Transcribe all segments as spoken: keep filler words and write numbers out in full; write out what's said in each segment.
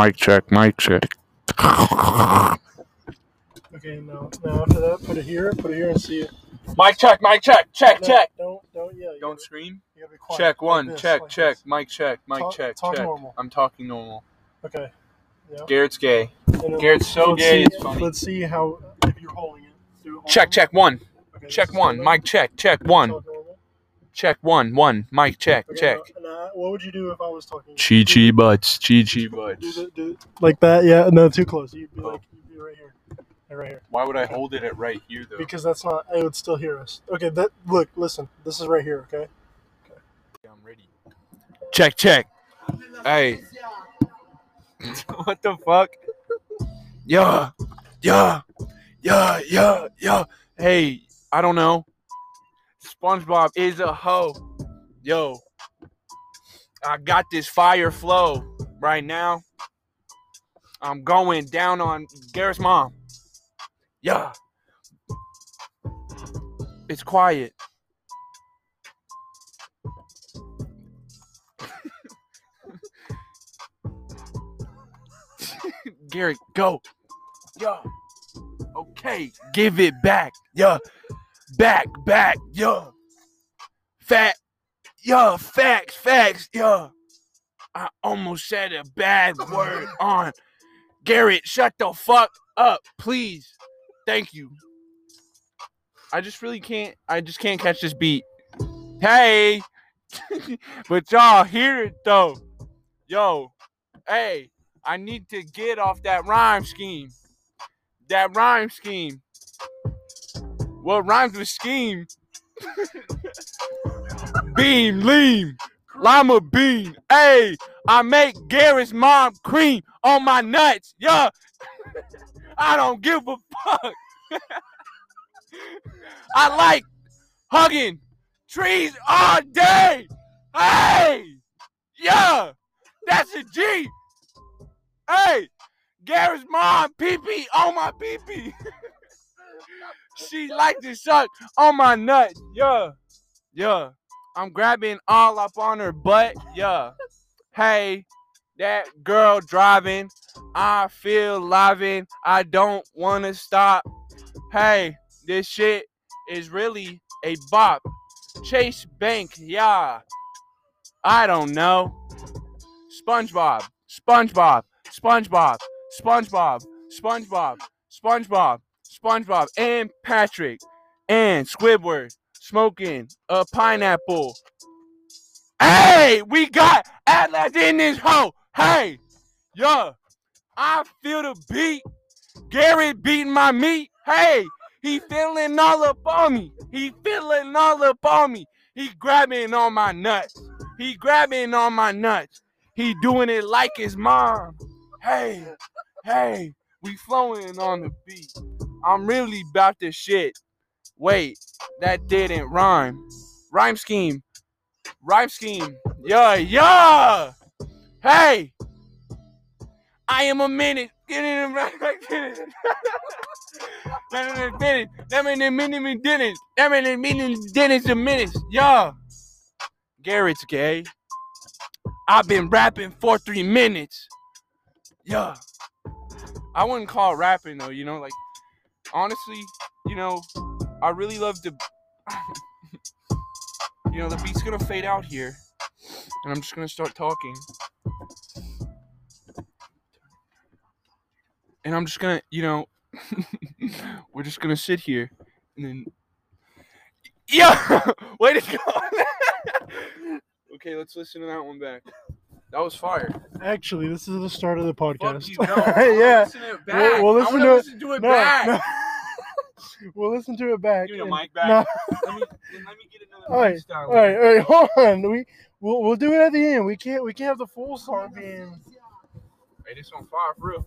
Mic check, mic check. Okay, now, now after that, put it here, put it here and see it. Mic check, mic check, check, no, check. Don't, don't yell. Don't gotta, scream. You gotta be quiet. Check one, like check, this, check, like mic check, mic talk, check, talk check. Normal. I'm talking normal. Okay. Yeah. Garrett's gay. It, Garrett's so gay, see, it's funny. Let's see how, if you're holding it. Hold check, check, one. Okay, check one, mic check, check, one. Check one, one, mic check, okay, check. Now, now, what would you do if I was talking? Chi-chi butts, chi-chi butts. Do the, do, like that, yeah, no, too close. You'd be oh. like, you'd be right here. Right here. Why would I hold it at right here, though? Because that's not, I would still hear us. Okay, that, look, listen. This is right here, okay? Okay. Yeah, I'm ready. Check, check. Hey. What the fuck? Yeah, yeah, yeah, yeah, yeah. Hey, I don't know. SpongeBob is a hoe. Yo. I got this fire flow right now. I'm going down on Garrett's mom. Yeah. It's quiet. Garrett, go. Yeah. Okay. Give it back. Yeah. Back, back. Yeah. Fat. Yeah. Facts, facts. Yeah. I almost said a bad word on Garrett. Shut the fuck up, please. Thank you. I just really can't. I just can't catch this beat. Hey, but y'all hear it though. Yo, hey, I need to get off that rhyme scheme. That rhyme scheme. What rhymes with scheme? Beam, lean, llama bean. Hey, I make Garrett's mom cream on my nuts. Yeah. I don't give a fuck. I like hugging trees all day. Hey, yeah, that's a G. Hey, Garrett's mom pee pee on my pee pee. She like to suck on my nut. Yeah, yeah. I'm grabbing all up on her butt. Yeah. Hey. That girl driving, I feel livin', I don't wanna stop. Hey, this shit is really a bop. Chase Bank, yeah. I don't know. SpongeBob, SpongeBob, SpongeBob, SpongeBob, SpongeBob, SpongeBob, SpongeBob, and Patrick and Squidward smoking a pineapple. Hey, we got Atlas in this hoe. Hey, yo, I feel the beat. Garrett beating my meat. Hey, he feeling all up on me. He feeling all up on me. He grabbing on my nuts. He grabbing on my nuts. He doing it like his mom. Hey, hey, we flowing on the beat. I'm really about this shit. Wait, that didn't rhyme. Rhyme scheme. Rhyme scheme. Yeah, yeah. Hey, I am a minute. Get in right minute. That minute, that minute, minute, minute, that minute, minute, minute, minute. Yeah, Garrett's gay. I've been rapping for three minutes. Yeah, I wouldn't call it rapping though. You know, like honestly, you know, I really love to. You know, the beat's gonna fade out here, and I'm just gonna start talking. And I'm just gonna, you know, we're just gonna sit here and then. Yeah! Way to go! Okay, let's listen to that one back. That was fire. Actually, this is the start of the podcast. You, no. Yeah. Listen to it back. We'll, we'll listen, to it. listen to it no, back. No. We'll listen to it back. Give me the mic back. No. let, me, then let me get another all right, freestyle. All right, all right, hold on. We we'll, we'll do it at the end. We can't we can't have the full song being. Hey, this on fire for real.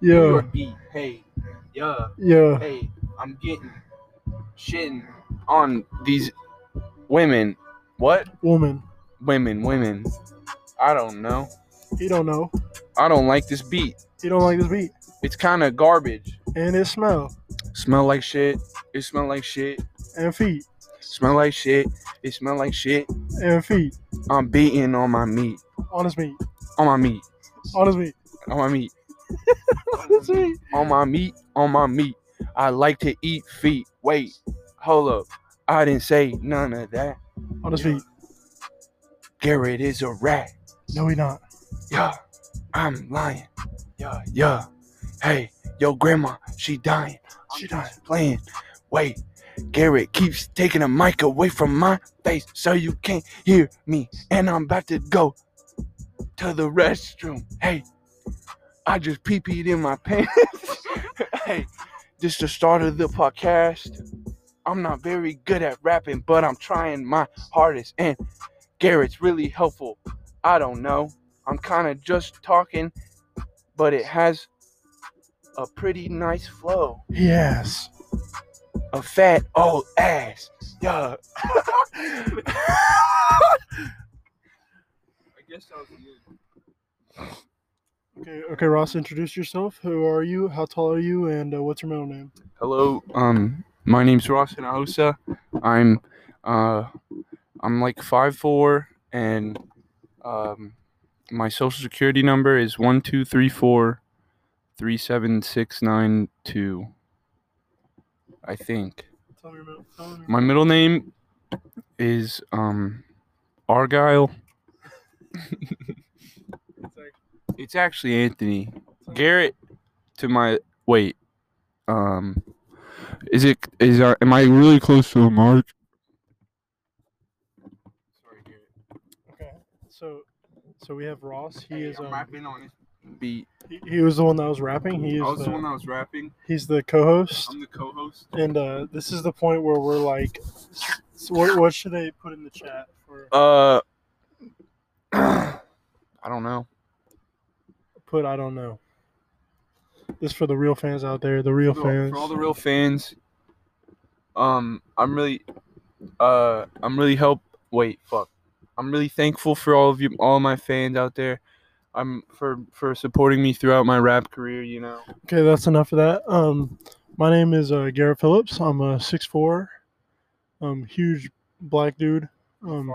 Yo. Hey, yeah. Yeah. Hey, I'm getting shitting on these women. What? Woman. Women. Women. I don't know. He don't know. I don't like this beat. You don't like this beat. It's kind of garbage. And it smell. Smell like shit. It smell like shit. And feet. Smell like shit. It smell like shit. And feet. I'm beating on my meat. On his meat. On my meat. On his meat. On my meat. On his meat. On my meat. On my meat. I like to eat feet. Wait. Hold up. I didn't say none of that. On his feet. Garrett is a rat. No, he not. Yeah. I'm lying. Yeah. Yeah. Hey. Yo, grandma. She dying. She dying. Playing. Wait. Garrett keeps taking the mic away from my face so you can't hear me. And I'm about to go to the restroom. Hey, I just pee-peed in my pants. Hey, this is the start of the podcast. I'm not very good at rapping, but I'm trying my hardest. And Garrett's really helpful. I don't know. I'm kind of just talking, but it has a pretty nice flow. Yes. A fat old ass. Yeah. I guess that was good. Okay, okay, Ross, introduce yourself. Who are you? How tall are you? And uh, what's your middle name? Hello. Um, my name's Ross Inaosa. I'm, uh, I'm like five foot four, and um, my social security number is one two three four three seven six nine two. I think. Tell me your middle, tell me your My middle name is um, Argyle. It's actually Anthony. Garrett to my wait. Um, is it is our, am I really close to a mark? Sorry, Garrett. Okay, so so we have Ross. He hey, is I'm um, rapping on his beat. He, he was the one that was rapping. He is I was the, the one that was rapping. He's the co-host. I'm the co-host. And uh, this is the point where we're like, so what, what should they put in the chat? For? Uh, I don't know. Put I don't know. This is for the real fans out there. The real for, fans. For all the real fans. Um, I'm really, uh, I'm really help. Wait, fuck. I'm really thankful for all of you, all my fans out there. I'm for, for supporting me throughout my rap career, you know. Okay, that's enough of that. Um, my name is uh, Garrett Phillips. I'm a six foot four, um, huge black dude. Um,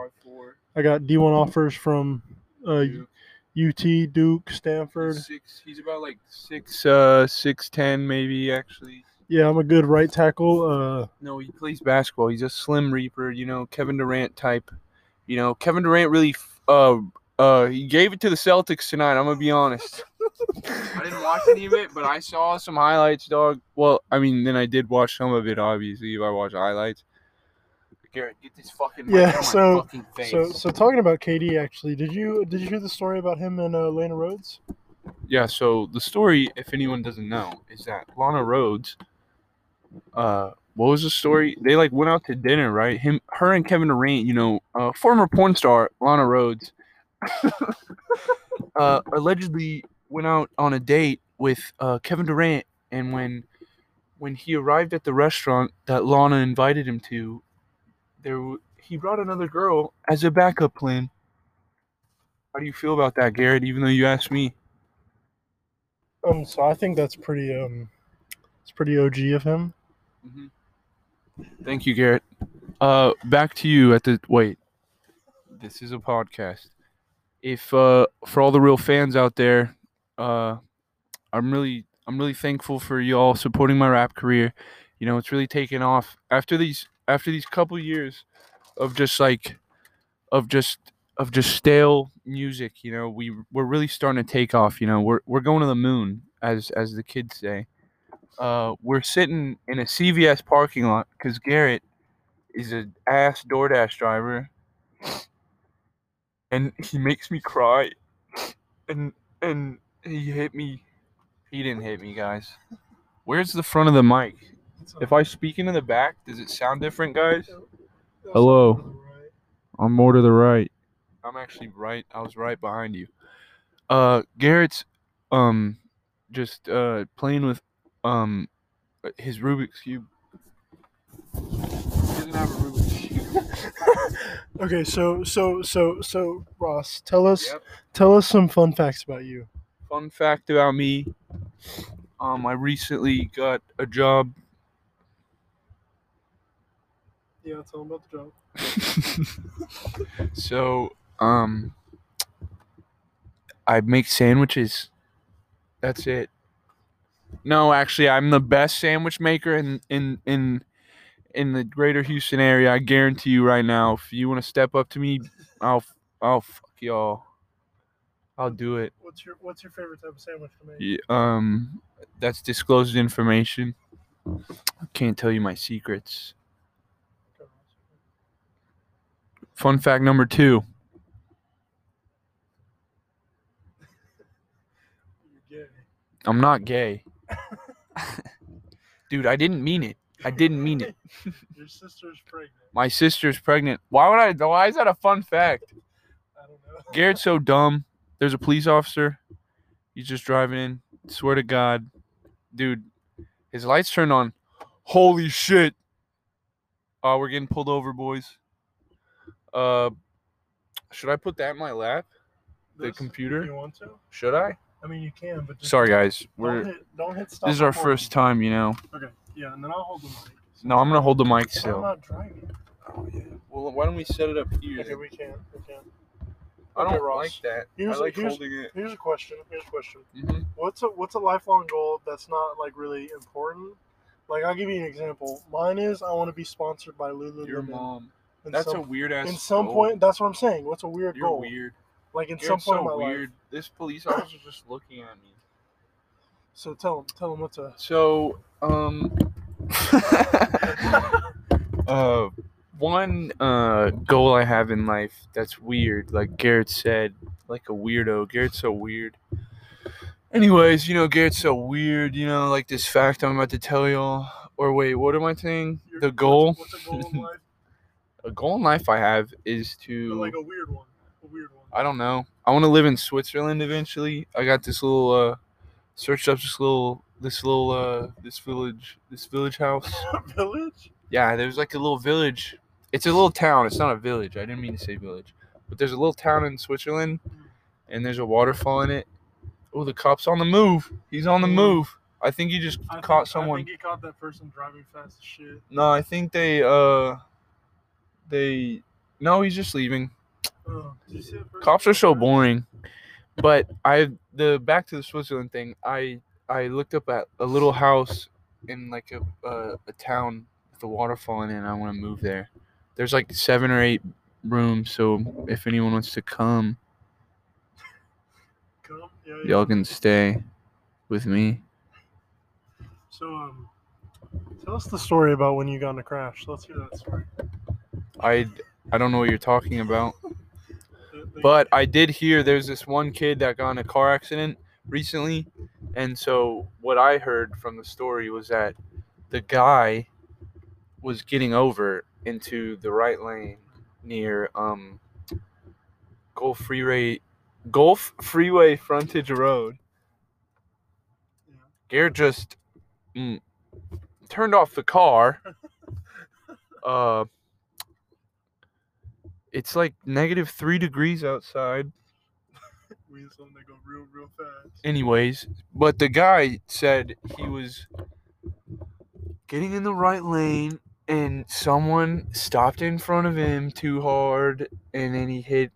I got D one offers from uh, Duke. U T, Duke, Stanford. He's, six, he's about like six, uh, six ten maybe actually. Yeah, I'm a good right tackle. Uh, no, he plays basketball. He's a slim reaper, you know, Kevin Durant type. You know, Kevin Durant really. Uh, Uh, he gave it to the Celtics tonight. I'm gonna be honest. I didn't watch any of it, but I saw some highlights, dog. Well, I mean, then I did watch some of it. Obviously, if I watch highlights. Garrett, get this fucking mic yeah. So, my fucking face. so, so talking about K D, actually, did you did you hear the story about him and uh, Lana Rhoades? Yeah. So the story, if anyone doesn't know, is that Lana Rhoades. Uh, what was the story? They like went out to dinner, right? Him, her, and Kevin Durant. You know, uh, former porn star Lana Rhoades. uh, allegedly went out on a date with uh, Kevin Durant, and when when he arrived at the restaurant that Lana invited him to, there w- he brought another girl as a backup plan. How do you feel about that, Garrett? Even though you asked me, um, so I think that's pretty um, it's pretty O G of him. Mm-hmm. Thank you, Garrett. Uh, back to you at the wait. This is a podcast. If uh, for all the real fans out there, uh, I'm really I'm really thankful for y'all supporting my rap career. You know, it's really taken off after these after these couple years of just like of just of just stale music. You know, we we're really starting to take off. You know, we're we're going to the moon, as as the kids say. Uh, we're sitting in a C V S parking lot because Garrett is an ass DoorDash driver. And he makes me cry, and and he hit me. He didn't hit me, guys. Where's the front of the mic? If I speak into the back, does it sound different, guys? Hello. I'm more to the right. I'm actually right. I was right behind you. Uh, Garrett's um, just uh playing with um, his Rubik's Cube. He doesn't have a Rubik's Cube. Okay, so so so so Ross, tell us yep. tell us some fun facts about you. Fun fact about me. Um I recently got a job. Yeah, tell him about the job. So, um, I make sandwiches. That's it. No, actually, I'm the best sandwich maker in in in in the greater Houston area. I guarantee you right now. If you want to step up to me, I'll I'll fuck y'all. I'll do it. What's your What's your favorite type of sandwich to make? Yeah, um, that's disclosed information. I can't tell you my secrets. Fun fact number two. You're gay. I'm not gay. Dude, I didn't mean it. I didn't mean it. Your sister's pregnant. My sister's pregnant. Why would I? Why is that a fun fact? I don't know. Garrett's so dumb. There's a police officer. He's just driving in. Swear to God. Dude, his lights turned on. Holy shit. Oh, uh, we're getting pulled over, boys. Uh, should I put that in my lap? The this, computer? If you want to? Should I? I mean, you can, but just sorry, guys. We're don't hit, don't hit stop. This is our first time, you know. Okay. Yeah, and then I'll hold the mic. So no, I'm gonna hold the mic still. I'm not driving. Oh yeah. Well, why don't we set it up here? Okay, we can. We can. I don't okay, like that. Here's I like a, here's, holding it. Here's a question. Here's a question. Mm-hmm. What's a what's a lifelong goal that's not like really important? Like, I'll give you an example. Mine is I want to be sponsored by Lululemon. Your mom. In that's some, a weird ass. In some goal. Point, that's what I'm saying. What's a weird You're goal? You're weird. Like in You're some point so in my weird. Life. This police officer is just looking at me. So tell him, tell him what's a. So um, uh, one uh goal I have in life that's weird. Like Garrett said, like a weirdo. Garrett's so weird. Anyways, you know, Garrett's so weird. You know, like this fact I'm about to tell y'all. Or wait, what am I saying? Your, the goal. What's, what's a goal in life? A goal in life I have is to... But like a weird one. A weird one. I don't know. I want to live in Switzerland eventually. I got this little, uh... searched up this little... This little, uh... This village... This village house. Village? Yeah, there's like a little village. It's a little town. It's not a village. I didn't mean to say village. But there's a little town in Switzerland. And there's a waterfall in it. Oh, the cop's on the move. He's on the move. I think he just I caught think, someone. I think he caught that person driving fast as shit. No, I think they, uh... They, no, he's just leaving. Oh, cops are so boring. But I, the back to the Switzerland thing, I, I looked up at a little house in like a, a, a town with a waterfall in it, and I want to move there. There's like seven or eight rooms, so if anyone wants to come, come? Yeah, yeah. Y'all can stay with me. So, um, tell us the story about when you got in a crash. Let's hear that story. I, I don't know what you're talking about, but I did hear there's this one kid that got in a car accident recently, and so what I heard from the story was that the guy was getting over into the right lane near um Gulf Freeway, Gulf Freeway Frontage Road. Garrett just mm, turned off the car. Uh. It's like negative three degrees outside. We just want to go real, real fast. Anyways, but the guy said he was getting in the right lane, and someone stopped in front of him too hard, and then he hit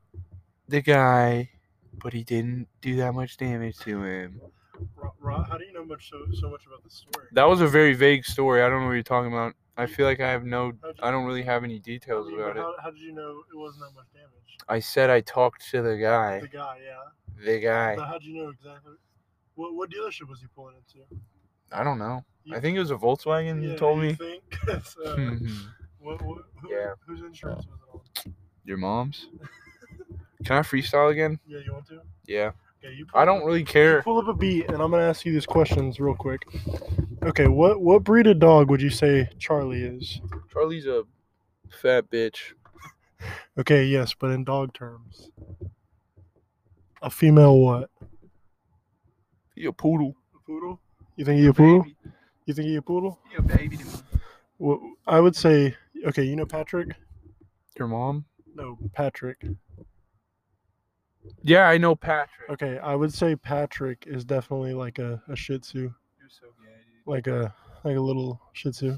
the guy, but he didn't do that much damage to him. Rod, how do you know much so, so much about the story? That was a very vague story. I don't know what you're talking about. I feel like I have no, I don't really have any details you, about how, it. How did you know it wasn't that much damage? I said I talked to the guy. The guy, yeah. The guy. So how did you know exactly? What what dealership was he pulling into? I don't know. You, I think it was a Volkswagen, yeah, you told you me. Think? So, mm-hmm. what, what, who, yeah. Whose insurance was it on? Your mom's. Can I freestyle again? Yeah, you want to? Yeah. Okay, you I don't up, really care. Pull up a beat, and I'm going to ask you these questions real quick. Okay, what, what breed of dog would you say Charlie is? Charlie's a fat bitch. Okay, yes, but in dog terms. A female what? He a poodle. A poodle? You think he a poodle? Baby. You think he a poodle? He a baby. Well, I would say, okay, you know Patrick? Your mom? No, Patrick. Yeah, I know Patrick. Okay, I would say Patrick is definitely like a, a Shih Tzu. You're so gay. Like a like a little Shih Tzu.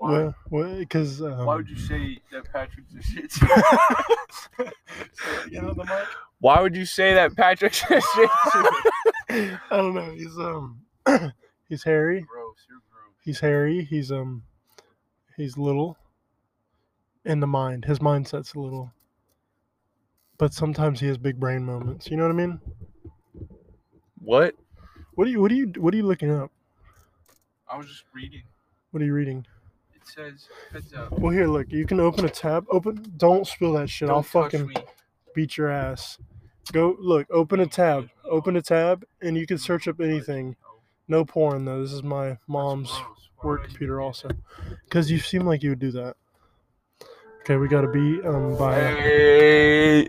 Why? Because well, well, um, why would you say that Patrick's a shit star? You know, the mic. Why would you say that Patrick's a shit star? I don't know. He's um, he's hairy. You're gross. You're gross. He's hairy. He's um, he's little. In the mind, his mindset's a little. But sometimes he has big brain moments. You know what I mean? What? What are you? What are you? What are you looking up? I was just reading. What are you reading? It says. Heads up. Well, here, look. You can open a tab. Open. Don't spill that shit. Don't I'll fucking me. beat your ass. Go look. Open a tab. Open a tab, and you can search up anything. No porn though. This is my mom's work computer also. Because you seem like you would do that. Okay, we gotta be um by. Hey.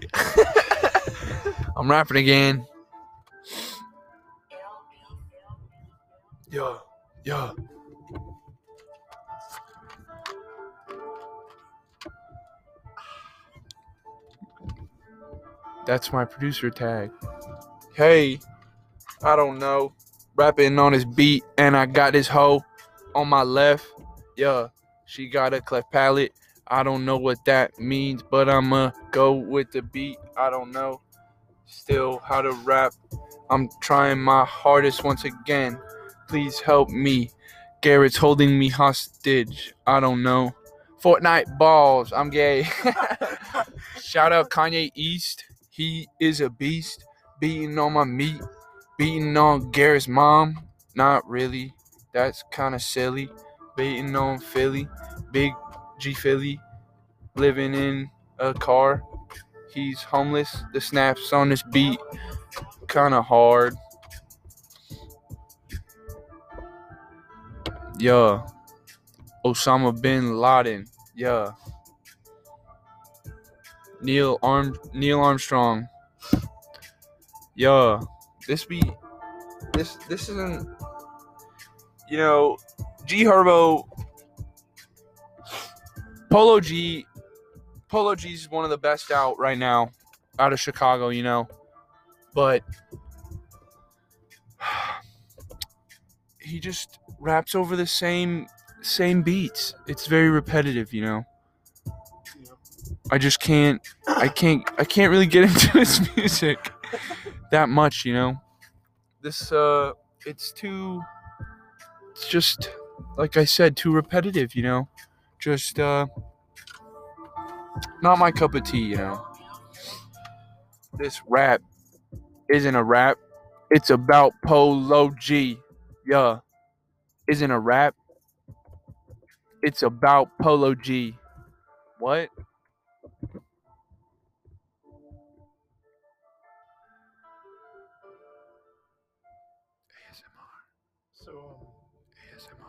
I'm rapping again. Yeah, yeah. That's my producer tag. Hey, I don't know. Rapping on his beat, and I got this hoe on my left. Yeah, she got a cleft palate. I don't know what that means, but I'ma go with the beat. I don't know still how to rap. I'm trying my hardest once again. Please help me. Garrett's holding me hostage. I don't know. Fortnite balls. I'm gay. Shout out Kanye East. He is a beast. Beating on my meat. Beating on Garrett's mom. Not really. That's kind of silly. Beating on Philly. Big G Philly, living in a car, he's homeless, the snaps on this beat, kinda hard, yeah, Osama bin Laden, yeah, Neil Arm, Neil Armstrong, yeah, this beat, this, this isn't, you know, G Herbo, Polo G, Polo G is one of the best out right now, out of Chicago, you know, but he just raps over the same same beats. It's very repetitive, you know. Yeah. I just can't, I can't, I can't really get into his music that much, you know. This, uh, it's too, it's just like I said, too repetitive, you know. Just, uh, not my cup of tea, you know. This rap isn't a rap. It's about Polo G. Yeah. Isn't a rap. It's about Polo G. What? A S M R. So, A S M R.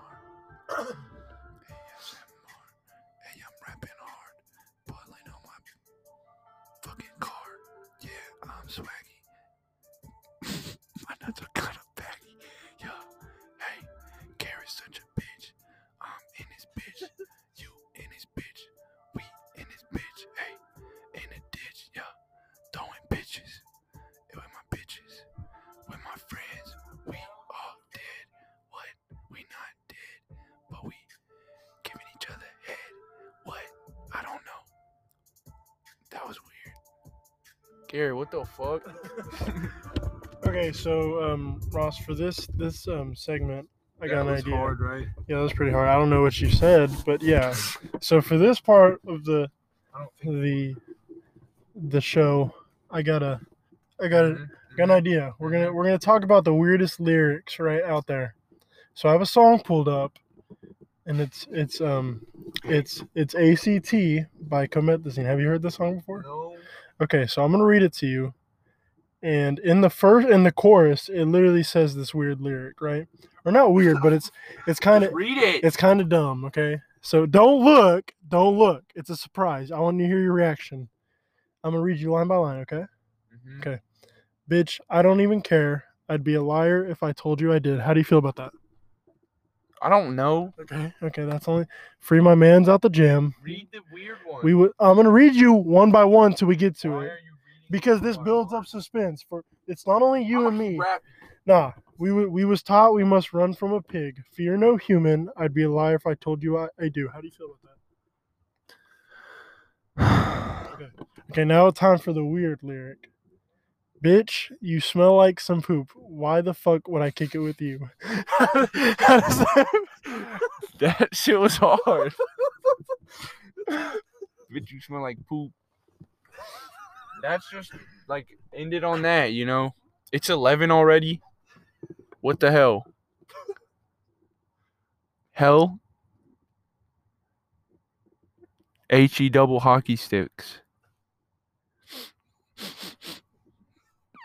Gary, what the fuck? Okay, so um, Ross, for this this um, segment, I got an idea. That was hard, right? Yeah, that was pretty hard. I don't know what you said, but yeah. So for this part of the the the show, I got a I got a got an idea. We're gonna we're gonna talk about the weirdest lyrics right out there. So I have a song pulled up, and it's it's um it's it's A C T by Comet the Scene. Have you heard this song before? No. Okay, so I'm going to read it to you, and in the first, in the chorus, it literally says this weird lyric, right? Or not weird, but it's it's kind of read it. It's kind of dumb, okay? So don't look, don't look. It's a surprise. I want to hear your reaction. I'm going to read you line by line, okay? Mm-hmm. Okay. Bitch, I don't even care. I'd be a liar if I told you I did. How do you feel about that? I don't know. Okay, okay, that's only free my man's out the gym. Read the weird one. We would. I'm gonna read you one by one till we get to Why it, are you reading because this builds up suspense for. It's not only you I'm and me. Rapping. Nah, We, w- we was taught we must run from a pig. Fear no human. I'd be a liar if I told you I, I do. How do you feel about that? Okay. Okay, now time for the weird lyric. Bitch, you smell like some poop. Why the fuck would I kick it with you? That shit was hard. Bitch, you smell like poop. That's just, like, ended on that, you know? It's eleven already. What the hell? Hell? H-E double hockey sticks.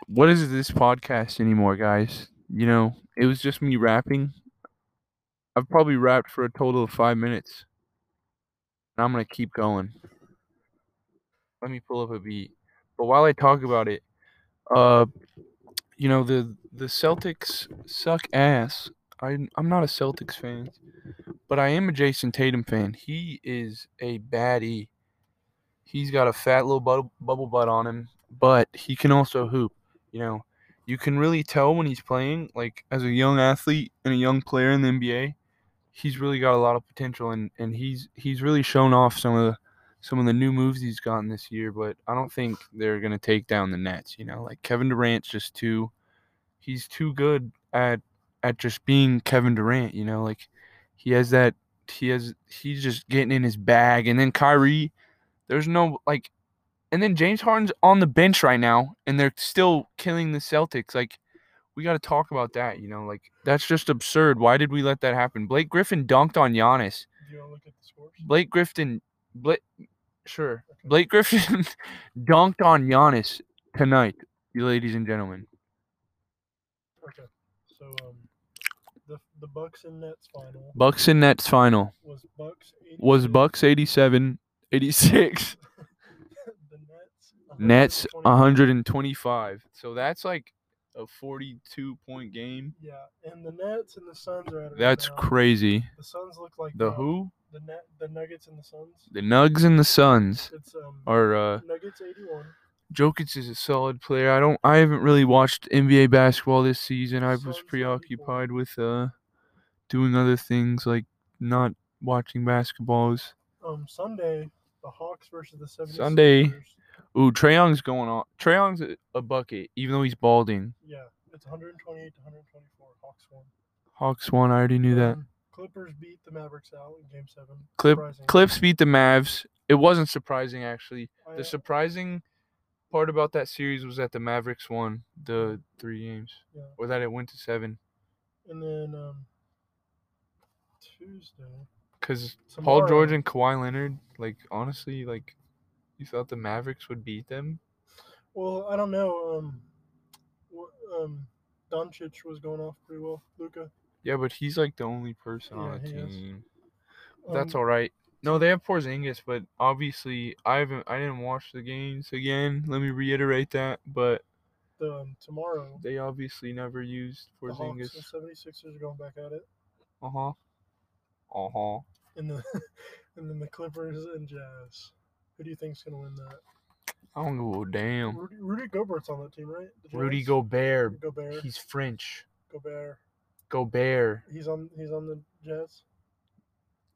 What is this podcast anymore, guys? You know, it was just me rapping. I've probably rapped for a total of five minutes. And I'm going to keep going. Let me pull up a beat. But while I talk about it, uh, you know, the the Celtics suck ass. I, I'm not a Celtics fan, but I am a Jason Tatum fan. He is a baddie. He's got a fat little bu- bubble butt on him, but he can also hoop. You know, you can really tell when he's playing, like, as a young athlete and a young player in the N B A, he's really got a lot of potential, and, and he's he's really shown off some of the some of the new moves he's gotten this year, but I don't think they're going to take down the Nets, you know? Like, Kevin Durant's just too – he's too good at at just being Kevin Durant, you know? Like, he has that – he has he's just getting in his bag. And then Kyrie, there's no – like – and then James Harden's on the bench right now, and they're still killing the Celtics. Like, we got to talk about that, you know? Like, that's just absurd. Why did we let that happen? Blake Griffin dunked on Giannis. Do you want to look at the scores? Blake Griffin Bla- – sure. Okay. Blake Griffin dunked on Giannis tonight, you ladies and gentlemen. Okay. So, um, the, the Bucks and Nets final. Bucks and Nets final. Was Bucks eighty-seven? Was Bucks eighty-seven, eighty-six. Nets one twenty-five. So that's like a forty-two point game. Yeah, and the Nets and the Suns are out of That's right crazy. The Suns look like the, the who? The net, the Nuggets and the Suns. The Nugs and the Suns. It's um are uh Nuggets eighty-one. Jokic is a solid player. I don't I haven't really watched N B A basketball this season. I was preoccupied with uh doing other things like not watching basketballs. Um Sunday, the Hawks versus the seventy-sixers. Sunday. Ooh, Trae Young's going on. Trae Young's a, a bucket, even though he's balding. Yeah, it's one twenty-eight to one twenty-four. Hawks won. Hawks won. I already knew um, that. Clippers beat the Mavericks out in Game seven. Clip, Clips beat the Mavs. It wasn't surprising, actually. I, the surprising part about that series was that the Mavericks won the three games. Yeah. Or that it went to seven. And then um, Tuesday. Because Paul George and Kawhi Leonard, like, honestly, like, you thought the Mavericks would beat them? Well, I don't know. Um, um, Doncic was going off pretty well. Luka. Yeah, but he's like the only person yeah, on the team. Is. That's um, all right. No, they have Porzingis, but obviously I haven't. I didn't watch the games again. Let me reiterate that. But the, um, tomorrow they obviously never used Porzingis. The Hawks and seventy-sixers are going back at it. Uh huh. Uh huh. And the and then the Clippers and Jazz. Who do you think's gonna win that? I don't know. Damn. Rudy, Rudy Gobert's on that team, right? Rudy Gobert. Gobert. He's French. Gobert. Gobert. He's on. He's on the Jazz.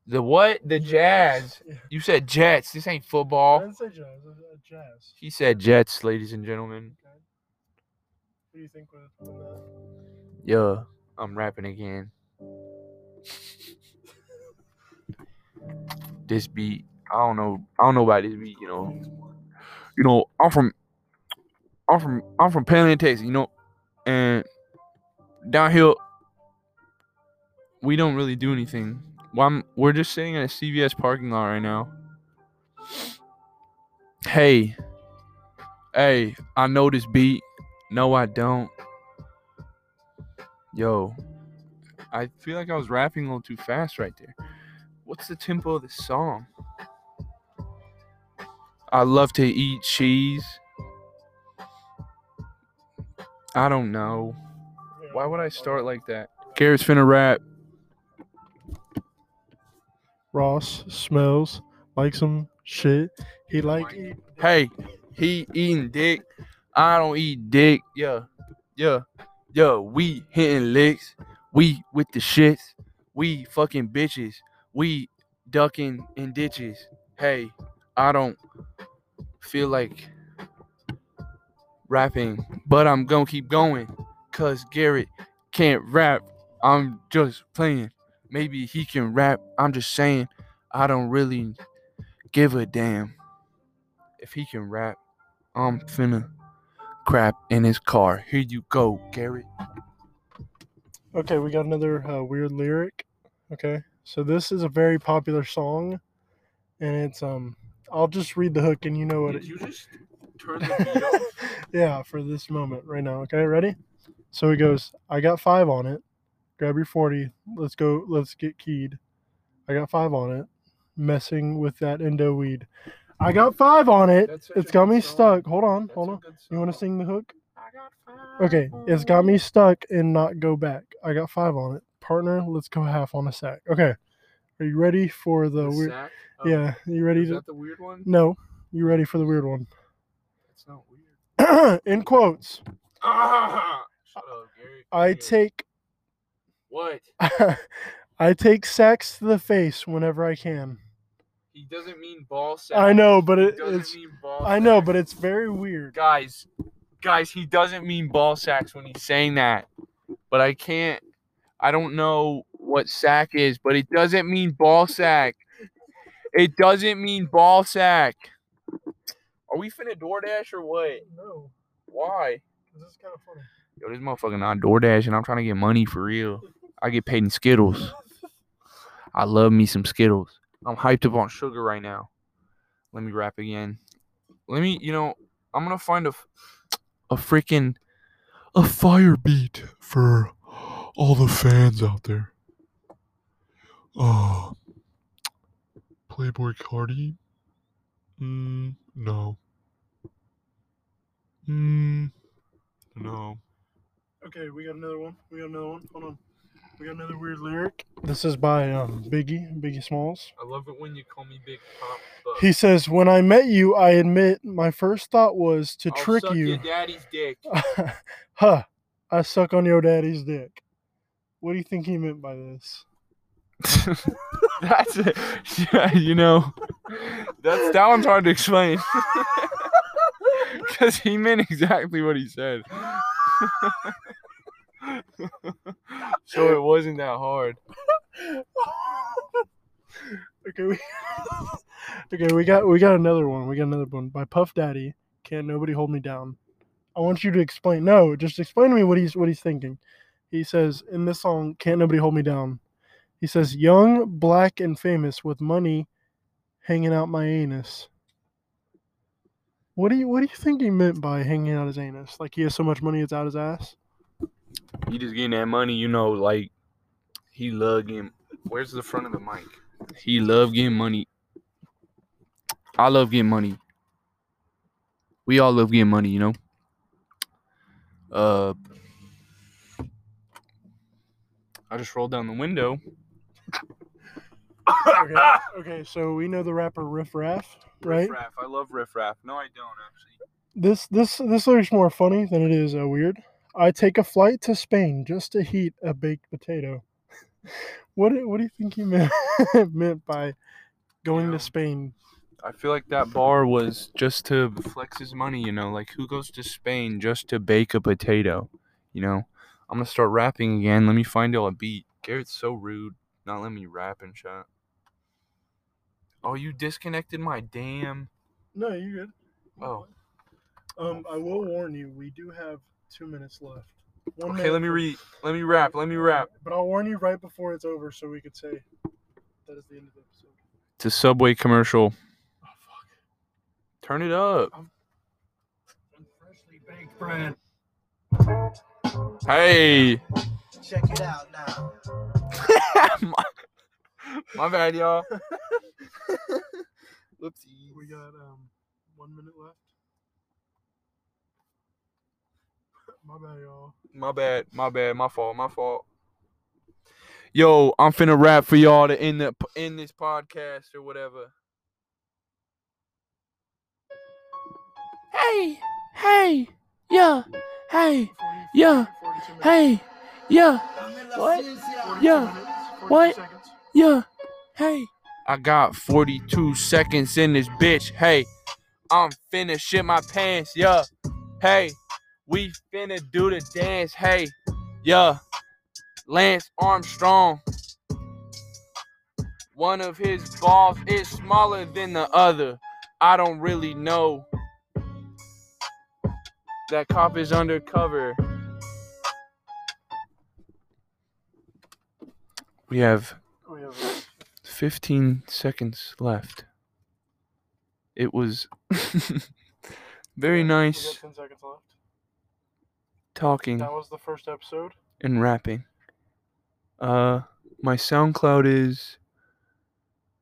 The what? The Jazz. Jazz. Yeah. You said Jets. This ain't football. I didn't say Jazz. I said Jazz. He said Jets, ladies and gentlemen. Okay. Who do you think would win that? Yeah, I'm rapping again. This beat. I don't know. I don't know about this beat, you know. You know, I'm from, I'm from, I'm from Panlin, Texas, you know, and down here we don't really do anything. Well, I'm, we're just sitting in a C V S parking lot right now. Hey, hey, I know this beat. No, I don't. Yo, I feel like I was rapping a little too fast right there. What's the tempo of this song? I love to eat cheese. I don't know. Why would I start like that? Garrett's finna rap. Ross smells like some shit. He like eat. Hey, he eating dick. I don't eat dick. Yeah, yeah. Yo, we hitting licks. We with the shits. We fucking bitches. We ducking in ditches. Hey, I don't feel like rapping, but I'm gonna keep going, cause Garrett can't rap. I'm just playing. Maybe he can rap. I'm just saying, I don't really give a damn. If he can rap, I'm finna crap in his car. Here you go, Garrett. Okay, we got another uh, weird lyric. Okay, so this is a very popular song, and it's um. I'll just read the hook, and you know what? Did it, you just turn the beat off? Yeah, for this moment right now. Okay, ready? So he goes, I got five on it. Grab your forty. Let's go. Let's get keyed. I got five on it. Messing with that Indo weed. I got five on it. It's got me song. Stuck. Hold on. That's hold on. You want to sing the hook? I got five. Okay. It's got me stuck and not go back. I got five on it. Partner, let's go half on a sack. Okay. Are you ready for the, the weird? Sack? Oh, yeah, you ready? Is to... that the weird one? No, you ready for the weird one? That's not weird. In quotes. Ah, shut up, Gary. I take. What? I take sacks to the face whenever I can. He doesn't mean ball sacks. I know, but it, doesn't it's. Mean ball I know, sacks. But it's very weird. Guys, guys, he doesn't mean ball sacks when he's saying that. But I can't. I don't know what sack is, but it doesn't mean ball sack. It doesn't mean ball sack. Are we finna DoorDash or what? No. Why? Because this is kind of funny. Yo, this motherfucker not DoorDash, and I'm trying to get money for real. I get paid in Skittles. I love me some Skittles. I'm hyped up on sugar right now. Let me rap again. Let me, you know, I'm gonna find a, a freaking, a fire beat for all the fans out there. Oh, Playboi Carti? Mm, no. Mm, no. Okay, we got another one. We got another one. Hold on. We got another weird lyric. This is by um, Biggie, Biggie Smalls. I love it when you call me Big Pop. But... He says, when I met you, I admit my first thought was to I'll trick suck you. Your daddy's dick. Huh. I suck on your daddy's dick. What do you think he meant by this? That's it. Yeah, you know, that's, that one's hard to explain. Because he meant exactly what he said. So it wasn't that hard. Okay, we okay we got we got another one. We got another one by Puff Daddy. Can't nobody hold me down. I want you to explain. No, just explain to me what he's what he's thinking. He says in this song, "Can't nobody hold me down." He says, "Young, black, and famous with money, hanging out my anus." What do you what do you think he meant by hanging out his anus? Like he has so much money, it's out his ass. He just getting that money, you know. Like he love getting. Where's the front of the mic? He love getting money. I love getting money. We all love getting money, you know. Uh, I just rolled down the window. okay. okay, so we know the rapper Riff Raff, right? Riff Raff. I love Riff Raff. No, I don't actually. This this this lyric's more funny than it is uh, weird. I take a flight to Spain just to heat a baked potato. what What do you think he meant meant by going you know, to Spain? I feel like that bar was just to flex his money, you know, like who goes to Spain just to bake a potato, you know? I'm going to start rapping again. Let me find y'all a beat. Garrett's so rude. Not letting me rap and shit. Oh, you disconnected my damn. No, you're good. Oh. Um, I will warn you, we do have two minutes left. One okay, minute let me read. Let me rap. Let me rap. But I'll warn you right before it's over so we could say that is the end of the episode. It's a Subway commercial. Turn it up. Some freshly baked bread. Hey. Check it out now. my, my bad, y'all. Whoopsie. We got um one minute left. My bad, y'all. My bad. My bad. My fault. My fault. Yo, I'm finna rap for y'all to end the end this podcast or whatever. Hey, hey, yeah, hey, yeah, Hey! Yeah! What? Yeah! What? Yeah! Hey! I got forty-two seconds in this bitch. Hey! I'm finna shit my pants. Yeah! Hey! We finna do the dance. Hey! Yeah! Lance Armstrong. One of his balls is smaller than the other. I don't really know. That cop is undercover. We have fifteen seconds left. It was very nice talking. That was the first episode. And rapping. Uh, my SoundCloud is